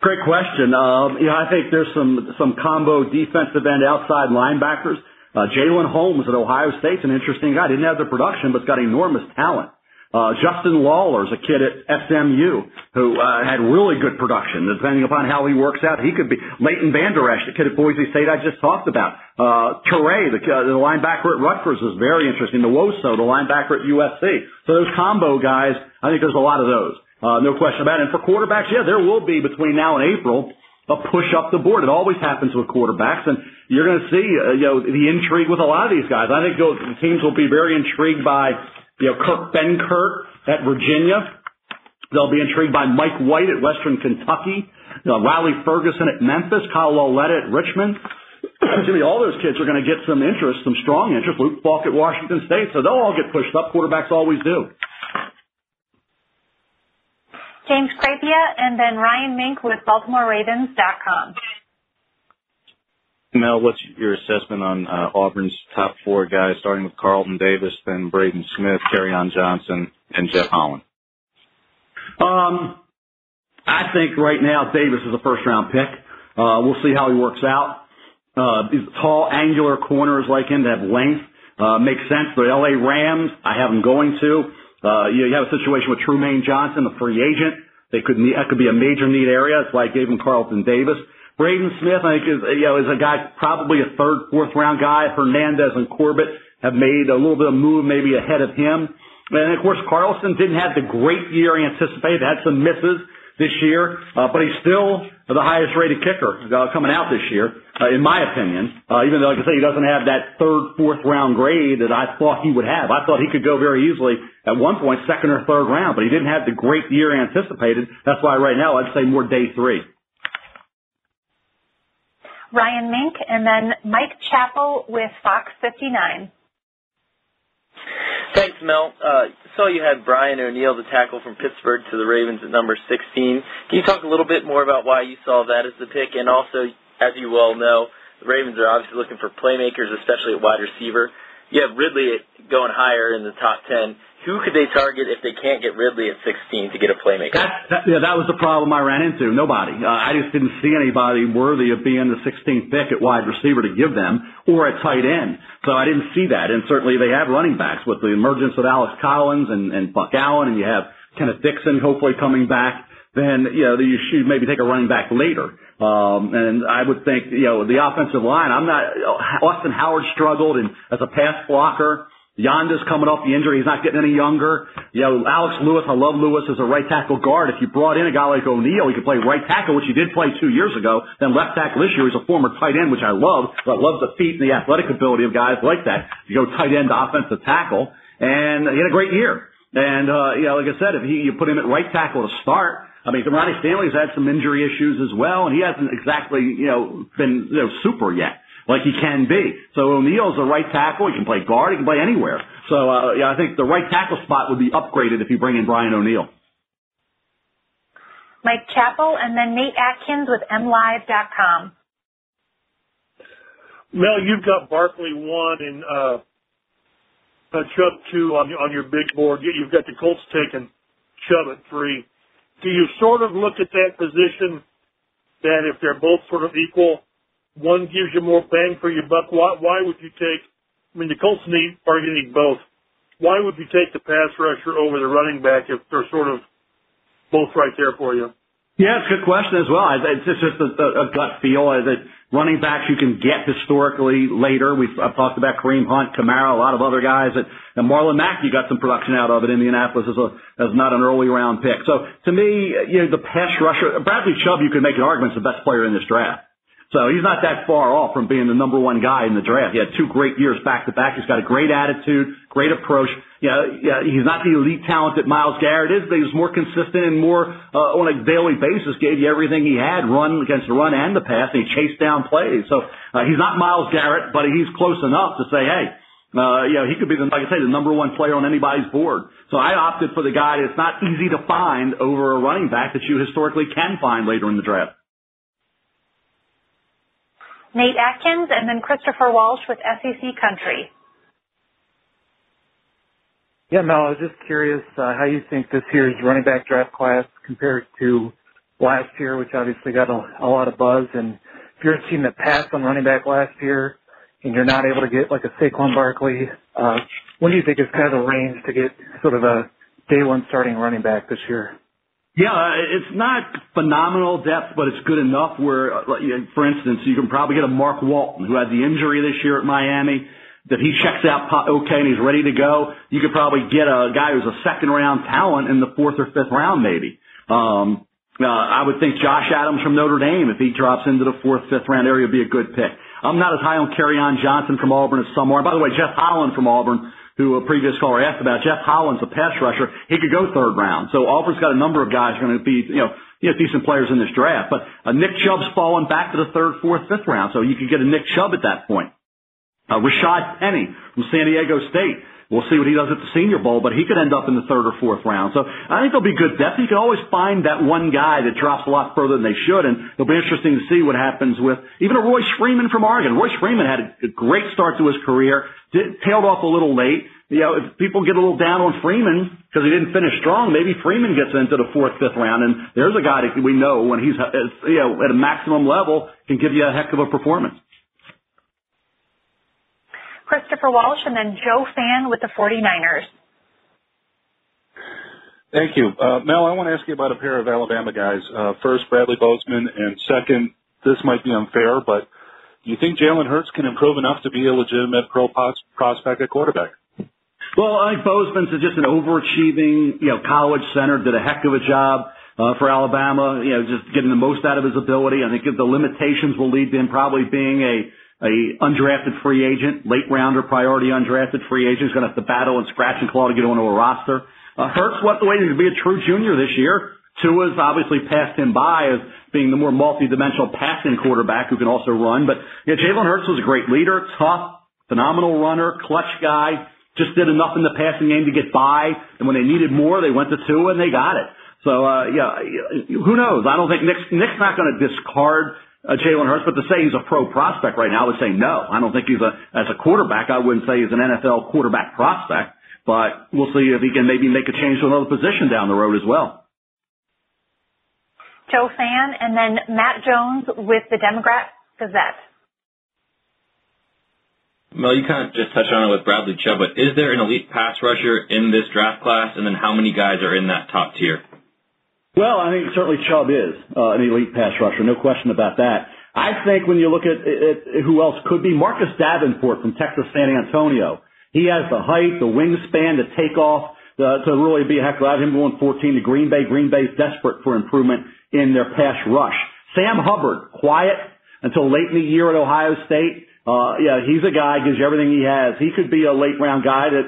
Great question. I think there's some combo defensive end outside linebackers. Jalen Holmes at Ohio State's an interesting guy. Didn't have the production, but's got enormous talent. Justin Lawler's a kid at SMU who had really good production. Depending upon how he works out, he could be. Leighton Vander Esch, the kid at Boise State I just talked about. Turay, the linebacker at Rutgers, is very interesting. Nwosu, the linebacker at USC. So those combo guys, I think there's a lot of those. No question about it. And for quarterbacks, there will be between now and April a push up the board. It always happens with quarterbacks, and you're going to see the intrigue with a lot of these guys. I think the teams will be very intrigued by Kirk Benkert at Virginia. They'll be intrigued by Mike White at Western Kentucky, Riley Ferguson at Memphis, Kyle Lauletta at Richmond. All those kids are going to get some interest, some strong interest. Luke Falk at Washington State. So they'll all get pushed up. Quarterbacks always do. James Crapia and then Ryan Mink with BaltimoreRavens.com. Mel, what's your assessment on Auburn's top four guys, starting with Carlton Davis, then Braden Smith, Kerryon Johnson, and Jeff Holland? I think right now Davis is a first-round pick. We'll see how he works out. These tall, angular corners like him that have length makes sense. The L.A. Rams, I have them going to. You have a situation with Tremaine Johnson, a free agent. That could be a major need area. That's why I gave him Carlton Davis. Braden Smith, I think, is a guy, probably a third, fourth-round guy. Hernandez and Corbett have made a little bit of move maybe ahead of him. And, of course, Carlson didn't have the great year anticipated. Had some misses this year, but he's still the highest-rated kicker coming out this year, in my opinion, even though, like I say, he doesn't have that third, fourth-round grade that I thought he would have. I thought he could go very easily at one point, second or third round, but he didn't have the great year anticipated. That's why right now I'd say more day three. Ryan Mink, and then Mike Chappell with Fox 59. Thanks, Mel. So you had Brian O'Neill, the tackle from Pittsburgh, to the Ravens at number 16. Can you talk a little bit more about why you saw that as the pick? And also, as you well know, the Ravens are obviously looking for playmakers, especially at wide receiver. You have Ridley going higher in the top 10. Who could they target if they can't get Ridley at 16 to get a playmaker? That was the problem I ran into. Nobody. I just didn't see anybody worthy of being the 16th pick at wide receiver to give them or at tight end. So I didn't see that. And certainly they have running backs with the emergence of Alex Collins and Buck Allen, and you have Kenneth Dixon hopefully coming back. Then, you should maybe take a running back later. And I would think, the offensive line, Austin Howard struggled as a pass blocker. Yanda's coming off the injury. He's not getting any younger. You know, Alex Lewis, I love Lewis as a right tackle guard. If you brought in a guy like O'Neal, he could play right tackle, which he did play 2 years ago. Then left tackle this year, he's a former tight end, which I love. But I love the feet and the athletic ability of guys like that. You go tight end to offensive tackle. And he had a great year. And, you know, like I said, if you put him at right tackle to start, I mean, Ronnie Stanley's had some injury issues as well, and he hasn't exactly, been, super yet. Like he can be. So O'Neal's a right tackle. He can play guard. He can play anywhere. So I think the right tackle spot would be upgraded if you bring in Brian O'Neal. Mike Chappell and then Nate Atkins with MLive.com. Mel, you've got Barkley 1 and Chubb 2 on your big board. You've got the Colts taking Chubb at 3. Do you sort of look at that position that if they're both sort of equal, one gives you more bang for your buck? Why would you take, the Colts need both. Why would you take the pass rusher over the running back if they're sort of both right there for you? Yeah, it's a good question as well. It's just a gut feel. That running backs you can get historically later. I've talked about Kareem Hunt, Kamara, a lot of other guys. And Marlon Mack, you got some production out of at Indianapolis as not an early round pick. So to me, the pass rusher, Bradley Chubb, you could make an argument is the best player in this draft. So he's not that far off from being the number one guy in the draft. He had 2 great years back-to-back. He's got a great attitude, great approach. He's not the elite talent that Myles Garrett is, but he was more consistent and more on a daily basis, gave you everything he had, run against the run and the pass, and he chased down plays. So he's not Myles Garrett, but he's close enough to say, hey, he could be, the number one player on anybody's board. So I opted for the guy that's not easy to find over a running back that you historically can find later in the draft. Nate Atkins and then Christopher Walsh with SEC Country. Yeah, Mel, I was just curious how you think this year's running back draft class compares to last year, which obviously got a lot of buzz. And if you're a team that passed on running back last year and you're not able to get like a Saquon Barkley, when do you think is kind of the range to get sort of a day one starting running back this year? Yeah, it's not phenomenal depth, but it's good enough where, for instance, you can probably get a Mark Walton, who had the injury this year at Miami, that he checks out okay and he's ready to go. You could probably get a guy who's a second-round talent in the 4th or 5th round maybe. I would think Josh Adams from Notre Dame, if he drops into the 4th, 5th round area, would be a good pick. I'm not as high on Kerryon Johnson from Auburn as some are. By the way, Jeff Holland from Auburn, who a previous caller asked about, Jeff Holland's a pass rusher. He could go 3rd round. So Auburn's got a number of guys who are going to be, decent players in this draft. But Nick Chubb's fallen back to the 3rd, 4th, 5th round. So you could get a Nick Chubb at that point. Rashad Penny from San Diego State. We'll see what he does at the Senior Bowl, but he could end up in the 3rd or 4th round. So I think there'll be good depth. You can always find that one guy that drops a lot further than they should, and it'll be interesting to see what happens with even a Royce Freeman from Oregon. Royce Freeman had a great start to his career, tailed off a little late. If people get a little down on Freeman because he didn't finish strong, maybe Freeman gets into the 4th, 5th round, and there's a guy that we know when he's at a maximum level can give you a heck of a performance. Christopher Walsh and then Joe Fan with the 49ers. Thank you. Mel, I want to ask you about a pair of Alabama guys. First, Bradley Bozeman, and second, this might be unfair, but do you think Jalen Hurts can improve enough to be a legitimate pro prospect at quarterback? Well, I think Bozeman's just an overachieving, college center, did a heck of a job for Alabama, just getting the most out of his ability. I think the limitations will lead to him probably being a undrafted free agent, late-rounder, priority undrafted free agent, who's going to have to battle and scratch and claw to get onto a roster. Hurts left the way to be a true junior this year. Tua's obviously passed him by as being the more multidimensional passing quarterback who can also run. But Jalen Hurts was a great leader, tough, phenomenal runner, clutch guy, just did enough in the passing game to get by. And when they needed more, they went to Tua and they got it. So, who knows? I don't think Nick's not going to discard Jalen Hurts, but to say he's a pro prospect right now, I would say no. I don't think he's as a quarterback, I wouldn't say he's an NFL quarterback prospect, but we'll see if he can maybe make a change to another position down the road as well. Joe Fan and then Matt Jones with the Democrat Gazette. Mel, you kind of just touched on it with Bradley Chubb, but is there an elite pass rusher in this draft class, and then how many guys are in that top tier? Well, I think certainly Chubb is an elite pass rusher, no question about that. I think when you look at who else could be, Marcus Davenport from Texas San Antonio He has the height, the wingspan to take off, to really be a heck of a lot. Him going 14 to Green Bay. Green Bay's desperate for improvement in their pass rush. Sam Hubbard, quiet until late in the year at Ohio State. He's a guy, gives you everything he has. He could be a late round guy that,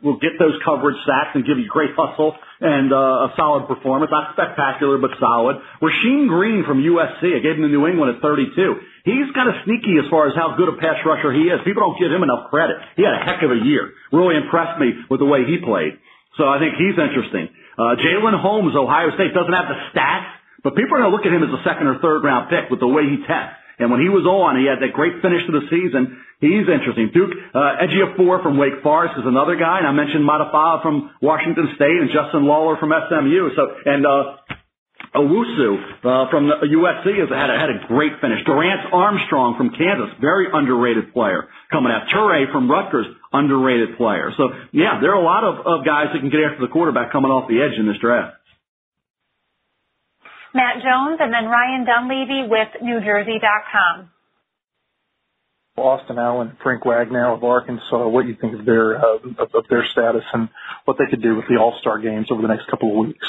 will get those coverage sacks and give you great hustle and, a solid performance. Not spectacular, but solid. Rasheem Green from USC. I gave him to New England at 32. He's kind of sneaky as far as how good a pass rusher he is. People don't give him enough credit. He had a heck of a year. Really impressed me with the way he played. So I think he's interesting. Jalen Holmes, Ohio State, doesn't have the stats, but people are going to look at him as a second or third round pick with the way he tests. And when he was on, he had that great finish to the season. He's interesting. Duke Ejiofor from Wake Forest is another guy, and I mentioned Mata'afa from Washington State and Justin Lawler from SMU. Owusu from the USC had a great finish. Durance Armstrong from Kansas, very underrated player coming out. Toure from Rutgers, underrated player. So yeah, there are a lot of guys that can get after the quarterback coming off the edge in this draft. Matt Jones, and then Ryan Dunleavy with NewJersey.com. Austin Allen, Frank Wagnow of Arkansas, what you think of their status and what they could do with the All-Star games over the next couple of weeks?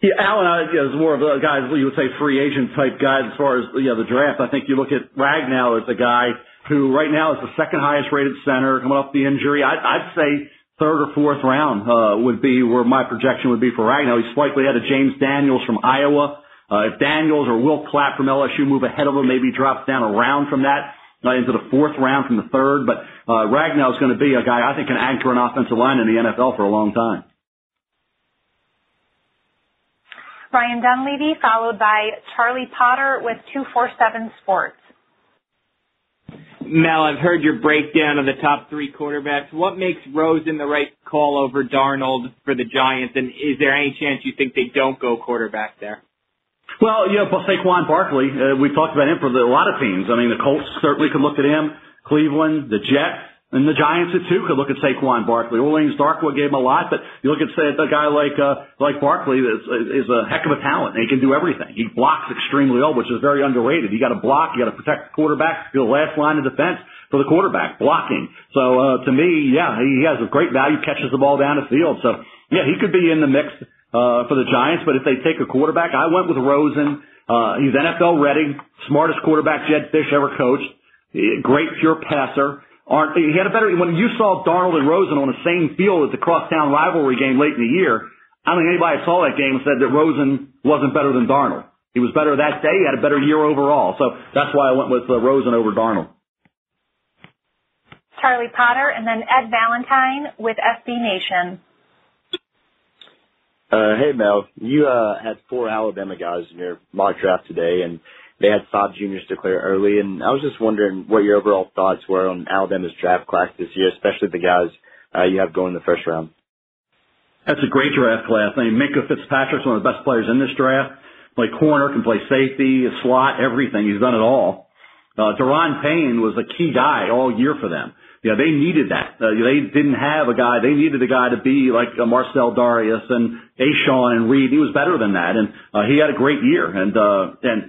Yeah, Allen is more of a guy, you would say, free agent type guy as far as the draft. I think you look at Wagnow as a guy who right now is the second highest rated center coming off the injury. I'd say third or fourth round would be where my projection would be for Wagnow. He's likely ahead of James Daniels from Iowa. If Daniels or Will Clapp from LSU move ahead of him, maybe drops down a round from that into the fourth round from the third. But Ragnow's going to be a guy I think can anchor an offensive line in the NFL for a long time. Ryan Dunleavy followed by Charlie Potter with 247 Sports. Mel, I've heard your breakdown of the top three quarterbacks. What makes Rosen the right call over Darnold for the Giants, and is there any chance you think they don't go quarterback there? Well, Saquon Barkley, we've talked about him for a lot of teams. I mean, the Colts certainly could look at him, Cleveland, the Jets, and the Giants, too, could look at Saquon Barkley. Orleans Darkwood gave him a lot, but you look at, say, a guy like Barkley is a heck of a talent, and he can do everything. He blocks extremely well, which is very underrated. You got to block, you got to protect the quarterback, you're the last line of defense for the quarterback, blocking. So, to me, yeah, he has a great value, catches the ball down the field. So, yeah, he could be in the mix for the Giants, but if they take a quarterback, I went with Rosen. He's NFL ready, smartest quarterback Jed Fish ever coached, great pure passer. He had a better, when you saw Darnold and Rosen on the same field at the crosstown rivalry game late in the year, I don't think anybody saw that game and said that Rosen wasn't better than Darnold. He was better that day, he had a better year overall. So that's why I went with Rosen over Darnold. Charlie Potter and then Ed Valentine with SB Nation. Hey, Mel, you had four Alabama guys in your mock draft today, and they had five juniors declare early. And I was just wondering what your overall thoughts were on Alabama's draft class this year, especially the guys you have going in the first round. That's a great draft class. I mean, Minkah Fitzpatrick's one of the best players in this draft. Play corner, can play safety, slot, everything. He's done it all. Deron Payne was a key guy all year for them. Yeah, they needed that. They didn't have a guy. They needed a guy to be like Marcell Dareus and A'Shaun and Reed. He was better than that, and he had a great year. And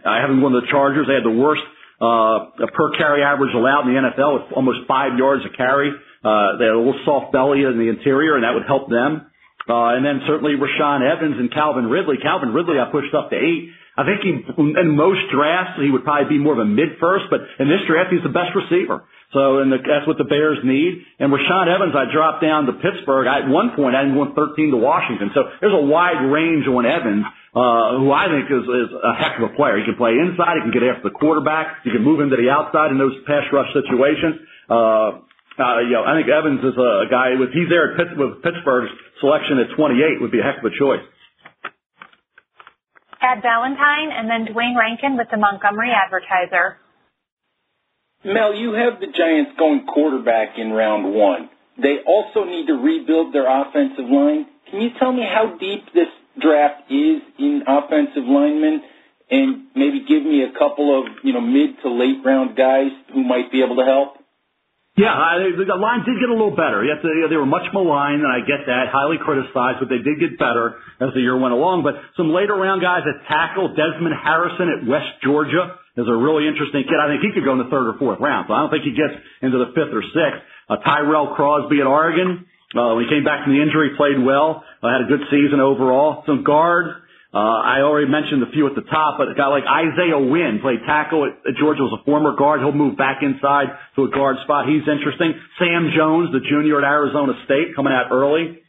I haven't won the Chargers. They had the worst per carry average allowed in the NFL, with almost 5 yards a carry. They had a little soft belly in the interior, and that would help them. And then certainly Rashaan Evans and Calvin Ridley. Calvin Ridley, I pushed up to 8. I think in most drafts, he would probably be more of a mid-first, but in this draft, he's the best receiver. So that's what the Bears need. And Rashaan Evans, I dropped down to Pittsburgh. At one point, I didn't want 13 to Washington. So there's a wide range on Evans, who I think is a heck of a player. He can play inside. He can get after the quarterback. You can move him to the outside in those pass rush situations. I think Evans is a guy, if he's there with Pittsburgh's selection at 28, would be a heck of a choice. Ed Valentine, and then Dwayne Rankin with the Montgomery Advertiser. Mel, you have the Giants going quarterback in round one. They also need to rebuild their offensive line. Can you tell me how deep this draft is in offensive linemen, and maybe give me a couple of mid to late round guys who might be able to help? Yeah, the line did get a little better. Yes, they were much maligned, and I get that, highly criticized, but they did get better as the year went along. But some later round guys at tackle, Desmond Harrison at West Georgia is a really interesting kid. I think he could go in the third or fourth round, so I don't think he gets into the fifth or sixth. Tyrell Crosby at Oregon, when he came back from the injury, played well, had a good season overall. Some guards. I already mentioned a few at the top, but a guy like Isaiah Wynn played tackle at Georgia, was a former guard. He'll move back inside to a guard spot. He's interesting. Sam Jones, the junior at Arizona State, coming out early.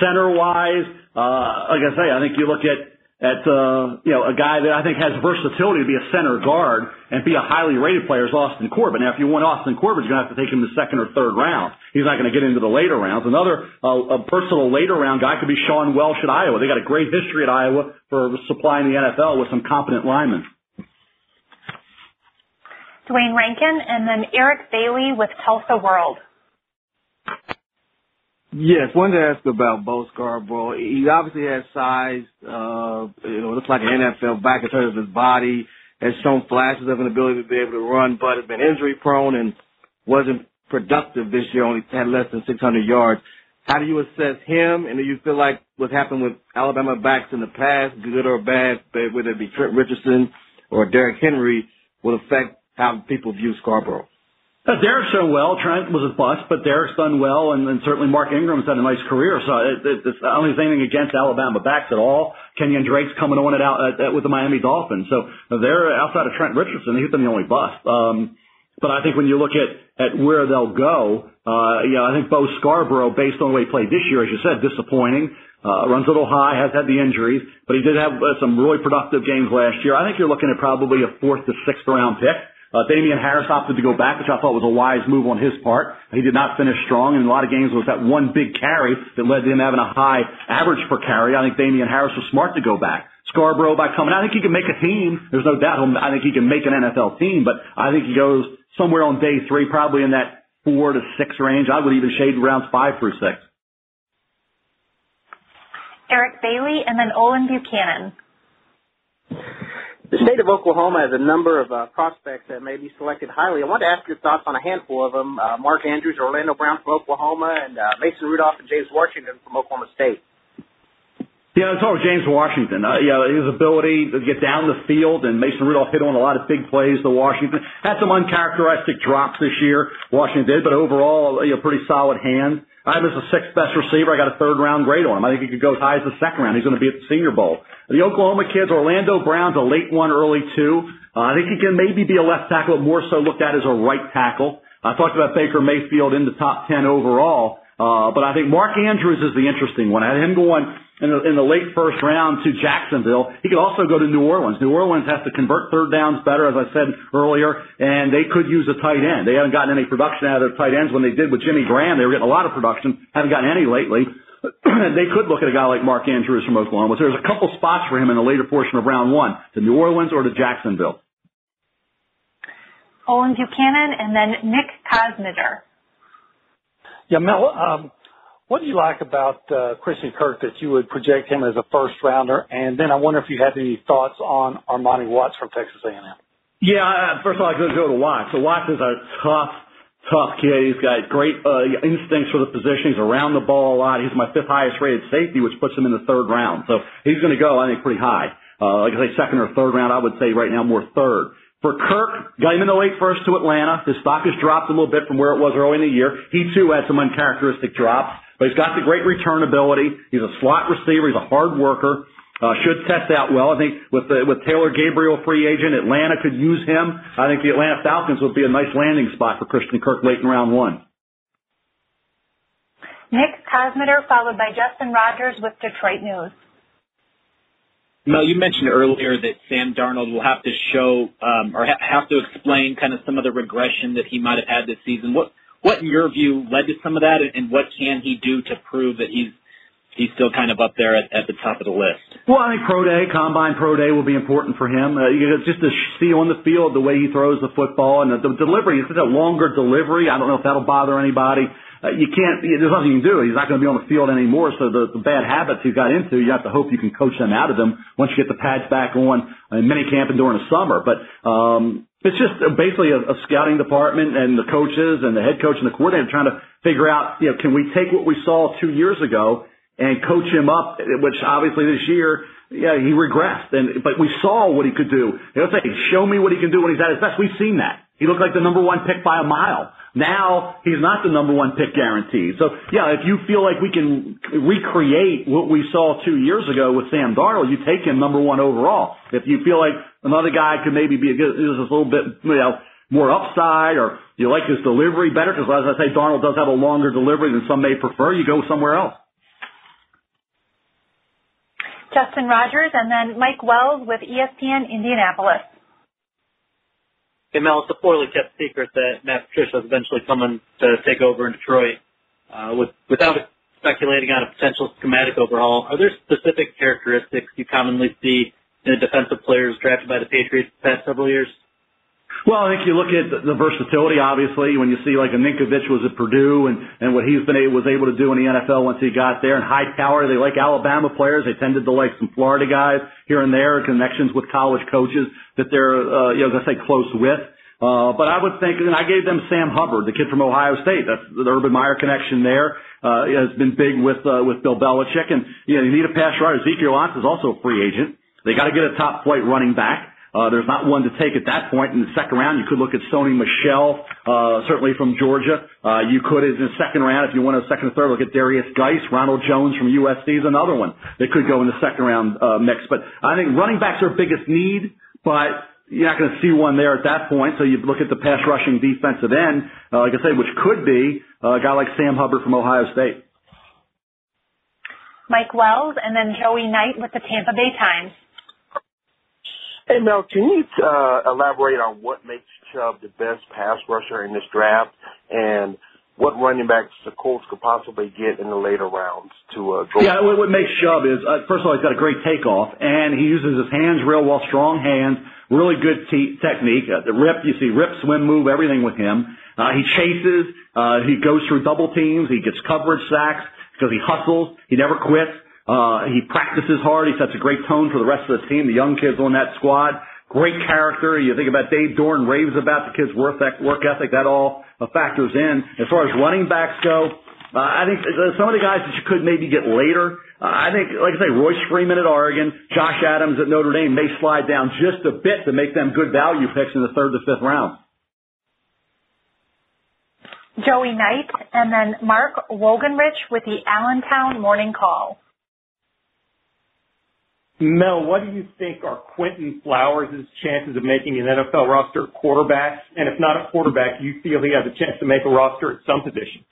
Center-wise, like I say, I think you look at a guy that I think has versatility to be a center guard and be a highly rated player is Austin Corbett. Now, if you want Austin Corbett, you're going to have to take him the second or third round. He's not going to get into the later rounds. Another a versatile later round guy could be Sean Welsh at Iowa. They got a great history at Iowa for supplying the NFL with some competent linemen. Dwayne Rankin and then Eric Bailey with Tulsa World. Yes, wanted to ask about Bo Scarborough. He obviously has size, looks like an NFL back in terms of his body, has shown flashes of an ability to be able to run, but has been injury prone and wasn't productive this year, only had less than 600 yards. How do you assess him, and do you feel like what's happened with Alabama backs in the past, good or bad, whether it be Trent Richardson or Derrick Henry, will affect how people view Scarborough? Derrick's done well. Trent was a bust, but Derrick's done well, and certainly Mark Ingram's had a nice career. So I don't think there's anything against Alabama backs at all. Kenyon Drake's coming on with the Miami Dolphins. So they're outside of Trent Richardson. He's been the only bust. But I think when you look at where they'll go, I think Bo Scarborough, based on the way he played this year, as you said, disappointing. Runs a little high, has had the injuries, but he did have some really productive games last year. I think you're looking at probably a 4th to 6th round pick. Damian Harris opted to go back, which I thought was a wise move on his part. He did not finish strong, and in a lot of games it was that one big carry that led to him having a high average per carry. I think Damian Harris was smart to go back. Scarborough by coming, I think he can make a team. There's no doubt. I think he can make an NFL team, but I think he goes somewhere on day 3, probably in that 4 to 6 range. I would even shade rounds 5 through 6. Eric Bailey and then Olin Buchanan. The state of Oklahoma has a number of prospects that may be selected highly. I wanted to ask your thoughts on a handful of them, Mark Andrews, Orlando Brown from Oklahoma, and Mason Rudolph and James Washington from Oklahoma State. Yeah, it's all James Washington. His ability to get down the field, and Mason Rudolph hit on a lot of big plays to Washington. Had some uncharacteristic drops this year, Washington did, but overall, pretty solid hand. I was the 6th best receiver. I got a 3rd round grade on him. I think he could go as high as the 2nd round. He's going to be at the Senior Bowl. The Oklahoma kids, Orlando Brown's a late one, early 2. I think he can maybe be a left tackle, but more so looked at as a right tackle. I talked about Baker Mayfield in the top 10 overall, but I think Mark Andrews is the interesting one. I had him going in the late 1st round to Jacksonville. He could also go to New Orleans. New Orleans has to convert 3rd downs better, as I said earlier, and they could use a tight end. They haven't gotten any production out of their tight ends. When they did with Jimmy Graham, they were getting a lot of production. Haven't gotten any lately. They could look at a guy like Mark Andrews from Oklahoma. So there's a couple spots for him in the later portion of round 1, to New Orleans or to Jacksonville. Olin Buchanan and then Nick Kosmider. Yeah, Mel, what do you like about Christian Kirk that you would project him as a 1st rounder? And then I wonder if you had any thoughts on Armani Watts from Texas A&M. Yeah, first of all, I could go to Watts. So Watts is a tough kid. He's got great instincts for the position. He's around the ball a lot. He's my 5th highest rated safety, which puts him in the 3rd round. So he's going to go, I think, pretty high. Like I say, 2nd or 3rd round, I would say right now more 3rd. For Kirk, got him in the late 1st to Atlanta. His stock has dropped a little bit from where it was early in the year. He, too, had some uncharacteristic drops. But he's got the great return ability. He's a slot receiver. He's a hard worker. Should test out well. I think with Taylor Gabriel free agent, Atlanta could use him. I think the Atlanta Falcons would be a nice landing spot for Christian Kirk late in round 1. Nick Kosmider, followed by Justin Rogers with Detroit News. Mel, you mentioned earlier that Sam Darnold will have to show have to explain kind of some of the regression that he might have had this season. What in your view led to some of that, and what can he do to prove that he's still kind of up there at the top of the list? Well, I think Combine Pro Day will be important for him. Just to see on the field the way he throws the football and the delivery. It's a longer delivery. I don't know if that'll bother anybody. There's nothing you can do. He's not going to be on the field anymore, so the bad habits he got into, you have to hope you can coach them out of them once you get the pads back on in minicamp and during the summer. But it's just basically a scouting department and the coaches and the head coach and the coordinator trying to figure out, can we take what we saw 2 years ago and coach him up, which obviously this year, he regressed. But we saw what he could do. He'll say, show me what he can do when he's at his best. We've seen that. He looked like the number one pick by a mile. Now he's not the number one pick guaranteed. So, yeah, if you feel like we can recreate what we saw 2 years ago with Sam Darnold, you take him number one overall. If you feel like another guy could maybe be a little bit, you know, more upside, or you like his delivery better, because as I say, Darnold does have a longer delivery than some may prefer, you go somewhere else. Justin Rogers and then Mike Wells with ESPN Indianapolis. Hey, Mel, it's a poorly kept secret that Matt Patricia is eventually coming to take over in Detroit. Without speculating on a potential schematic overhaul, are there specific characteristics you commonly see in the defensive players drafted by the Patriots the past several years? Well, I think you look at the versatility, obviously, when you see like a Ninkovich was at Purdue and what he's been was able to do in the NFL once he got there. And Hightower, they like Alabama players. They tended to like some Florida guys here and there, connections with college coaches that they're, close with. But I would think, and I gave them Sam Hubbard, the kid from Ohio State. That's the Urban Meyer connection there. Has been big with Bill Belichick. And, you know, you need a pass rusher. Ezekiel Antz is also a free agent. They got to get a top flight running back. There's not one to take at that point. In the second round, you could look at Sony Michel, certainly from Georgia. You could, in the second round, if you want a second or third, look at Derrius Guice. Ronald Jones from USC is another one that could go in the second round mix. But I think running backs are biggest need, but you're not going to see one there at that point. So you look at the pass rushing defensive end, like I say, which could be a guy like Sam Hubbard from Ohio State. Mike Wells and then Joey Knight with the Tampa Bay Times. Hey, Mel, can you elaborate on what makes Chubb the best pass rusher in this draft and what running backs the Colts could possibly get in the later rounds to go? Yeah, what makes Chubb is, first of all, he's got a great takeoff, and he uses his hands real well, strong hands, really good technique. The rip, you see rip, swim, move, everything with him. He chases. He goes through double teams. He gets coverage sacks because he hustles. He never quits. He practices hard. He sets a great tone for the rest of the team, the young kids on that squad. Great character. You think about Dave Dorn raves about the kids' work ethic. That all factors in. As far as running backs go, I think some of the guys that you could maybe get later, I think, like I say, Royce Freeman at Oregon, Josh Adams at Notre Dame may slide down just a bit to make them good value picks in the third to fifth round. Joey Knight and then Mark Wolgenrich with the Allentown Morning Call. Mel, what do you think are Quentin Flowers' chances of making an NFL roster quarterback? And if not a quarterback, you feel he has a chance to make a roster at some position?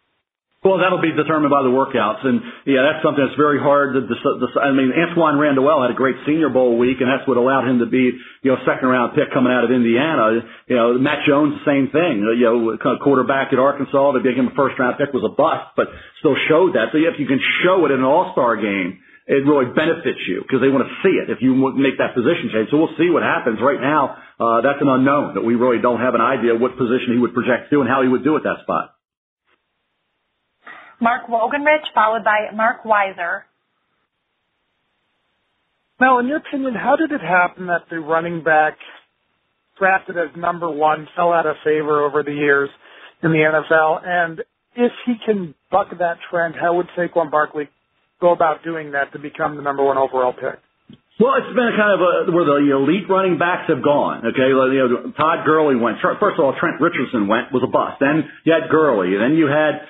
Well, that'll be determined by the workouts. And, yeah, that's something that's very hard to decide. I mean, Antoine Randall had a great Senior Bowl week, and that's what allowed him to be, you know, second-round pick coming out of Indiana. You know, Matt Jones, the same thing. You know, kind of quarterback at Arkansas, to give him a first-round pick was a bust, but still showed that. So if you can show it in an all-star game, it really benefits you because they want to see it if you make that position change. So we'll see what happens. Right now, that's an unknown that we really don't have an idea what position he would project to and how he would do at that spot. Mark Wolgenrich, followed by Mark Weiser. Mel, in your opinion, how did it happen that the running back drafted as number one fell out of favor over the years in the NFL? And if he can buck that trend, how would Saquon Barkley go about doing that to become the number one overall pick? Well, it's been a kind of where the elite running backs have gone. Okay, you know, Todd Gurley went. First of all, Trent Richardson went, was a bust. Then you had Gurley. And then you had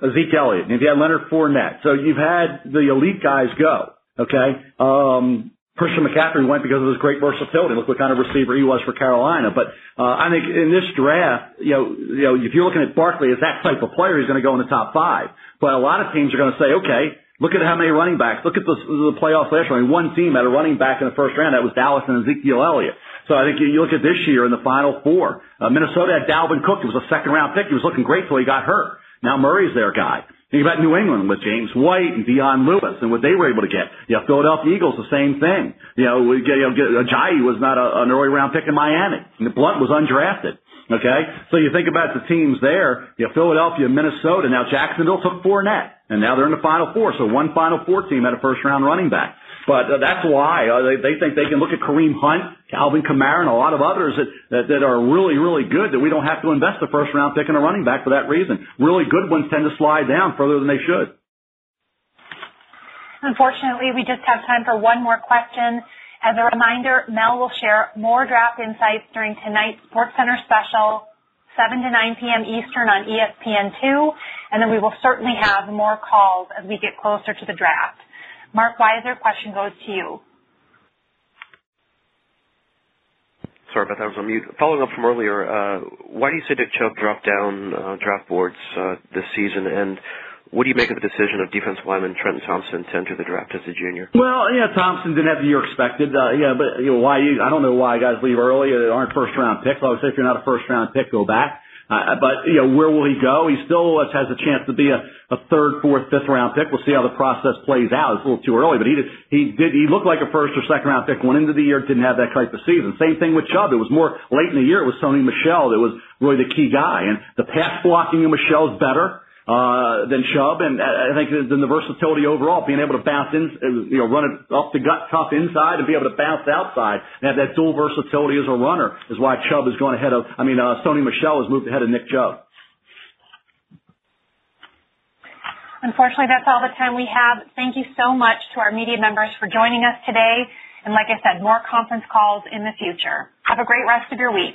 Zeke Elliott. And you had Leonard Fournette. So you've had the elite guys go. Okay, Christian McCaffrey went because of his great versatility. Look what kind of receiver he was for Carolina. But I think in this draft, you know, if you're looking at Barkley as that type of player, he's going to go in the top five. But a lot of teams are going to say, okay, look at how many running backs. Look at the playoffs last year. I mean, one team had a running back in the first round. That was Dallas and Ezekiel Elliott. So I think you look at this year in the Final Four. Minnesota had Dalvin Cook. He was a second-round pick. He was looking great until he got hurt. Now Murray's their guy. Think about New England with James White and Dion Lewis and what they were able to get. You know, Philadelphia Eagles, the same thing. You know, Ajayi was not an early-round pick in Miami. And Blount was undrafted. Okay? So you think about the teams there. You know, Philadelphia, Minnesota. Now Jacksonville took Fournette. And now they're in the Final Four, so one Final Four team had a first-round running back. But that's why they think they can look at Kareem Hunt, Alvin Kamara, and a lot of others that are really, really good, that we don't have to invest a first-round pick in a running back for that reason. Really good ones tend to slide down further than they should. Unfortunately, we just have time for one more question, As a reminder, Mel will share more draft insights during tonight's SportsCenter special, 7 to 9 p.m. Eastern on ESPN2, and then we will certainly have more calls as we get closer to the draft. Mark Weiser, question goes to you. Sorry about that, I was on mute. Following up from earlier, why do you say Nick Chubb dropped down draft boards this season, and what do you make of the decision of defense lineman Trenton Thompson to enter the draft as a junior? Well, yeah, Thompson didn't have the year expected. But you know, I don't know why guys leave early. They aren't first-round picks. I would say if you're not a first-round pick, go back. But, you know, where will he go? He still has a chance to be a third, fourth, fifth-round pick. We'll see how the process plays out. It's a little too early, but he looked like a first- or second-round pick. Went into the year, didn't have that type of season. Same thing with Chubb. It was more late in the year. It was Sony Michel that was really the key guy. And the pass blocking of Michel is better than Chubb, and I think then the versatility overall, being able to bounce in, you know, run it up the gut, tough inside, and be able to bounce outside, and have that dual versatility as a runner is why Chubb is going ahead of. Sony Michel has moved ahead of Nick Chubb. Unfortunately, that's all the time we have. Thank you so much to our media members for joining us today, and like I said, more conference calls in the future. Have a great rest of your week.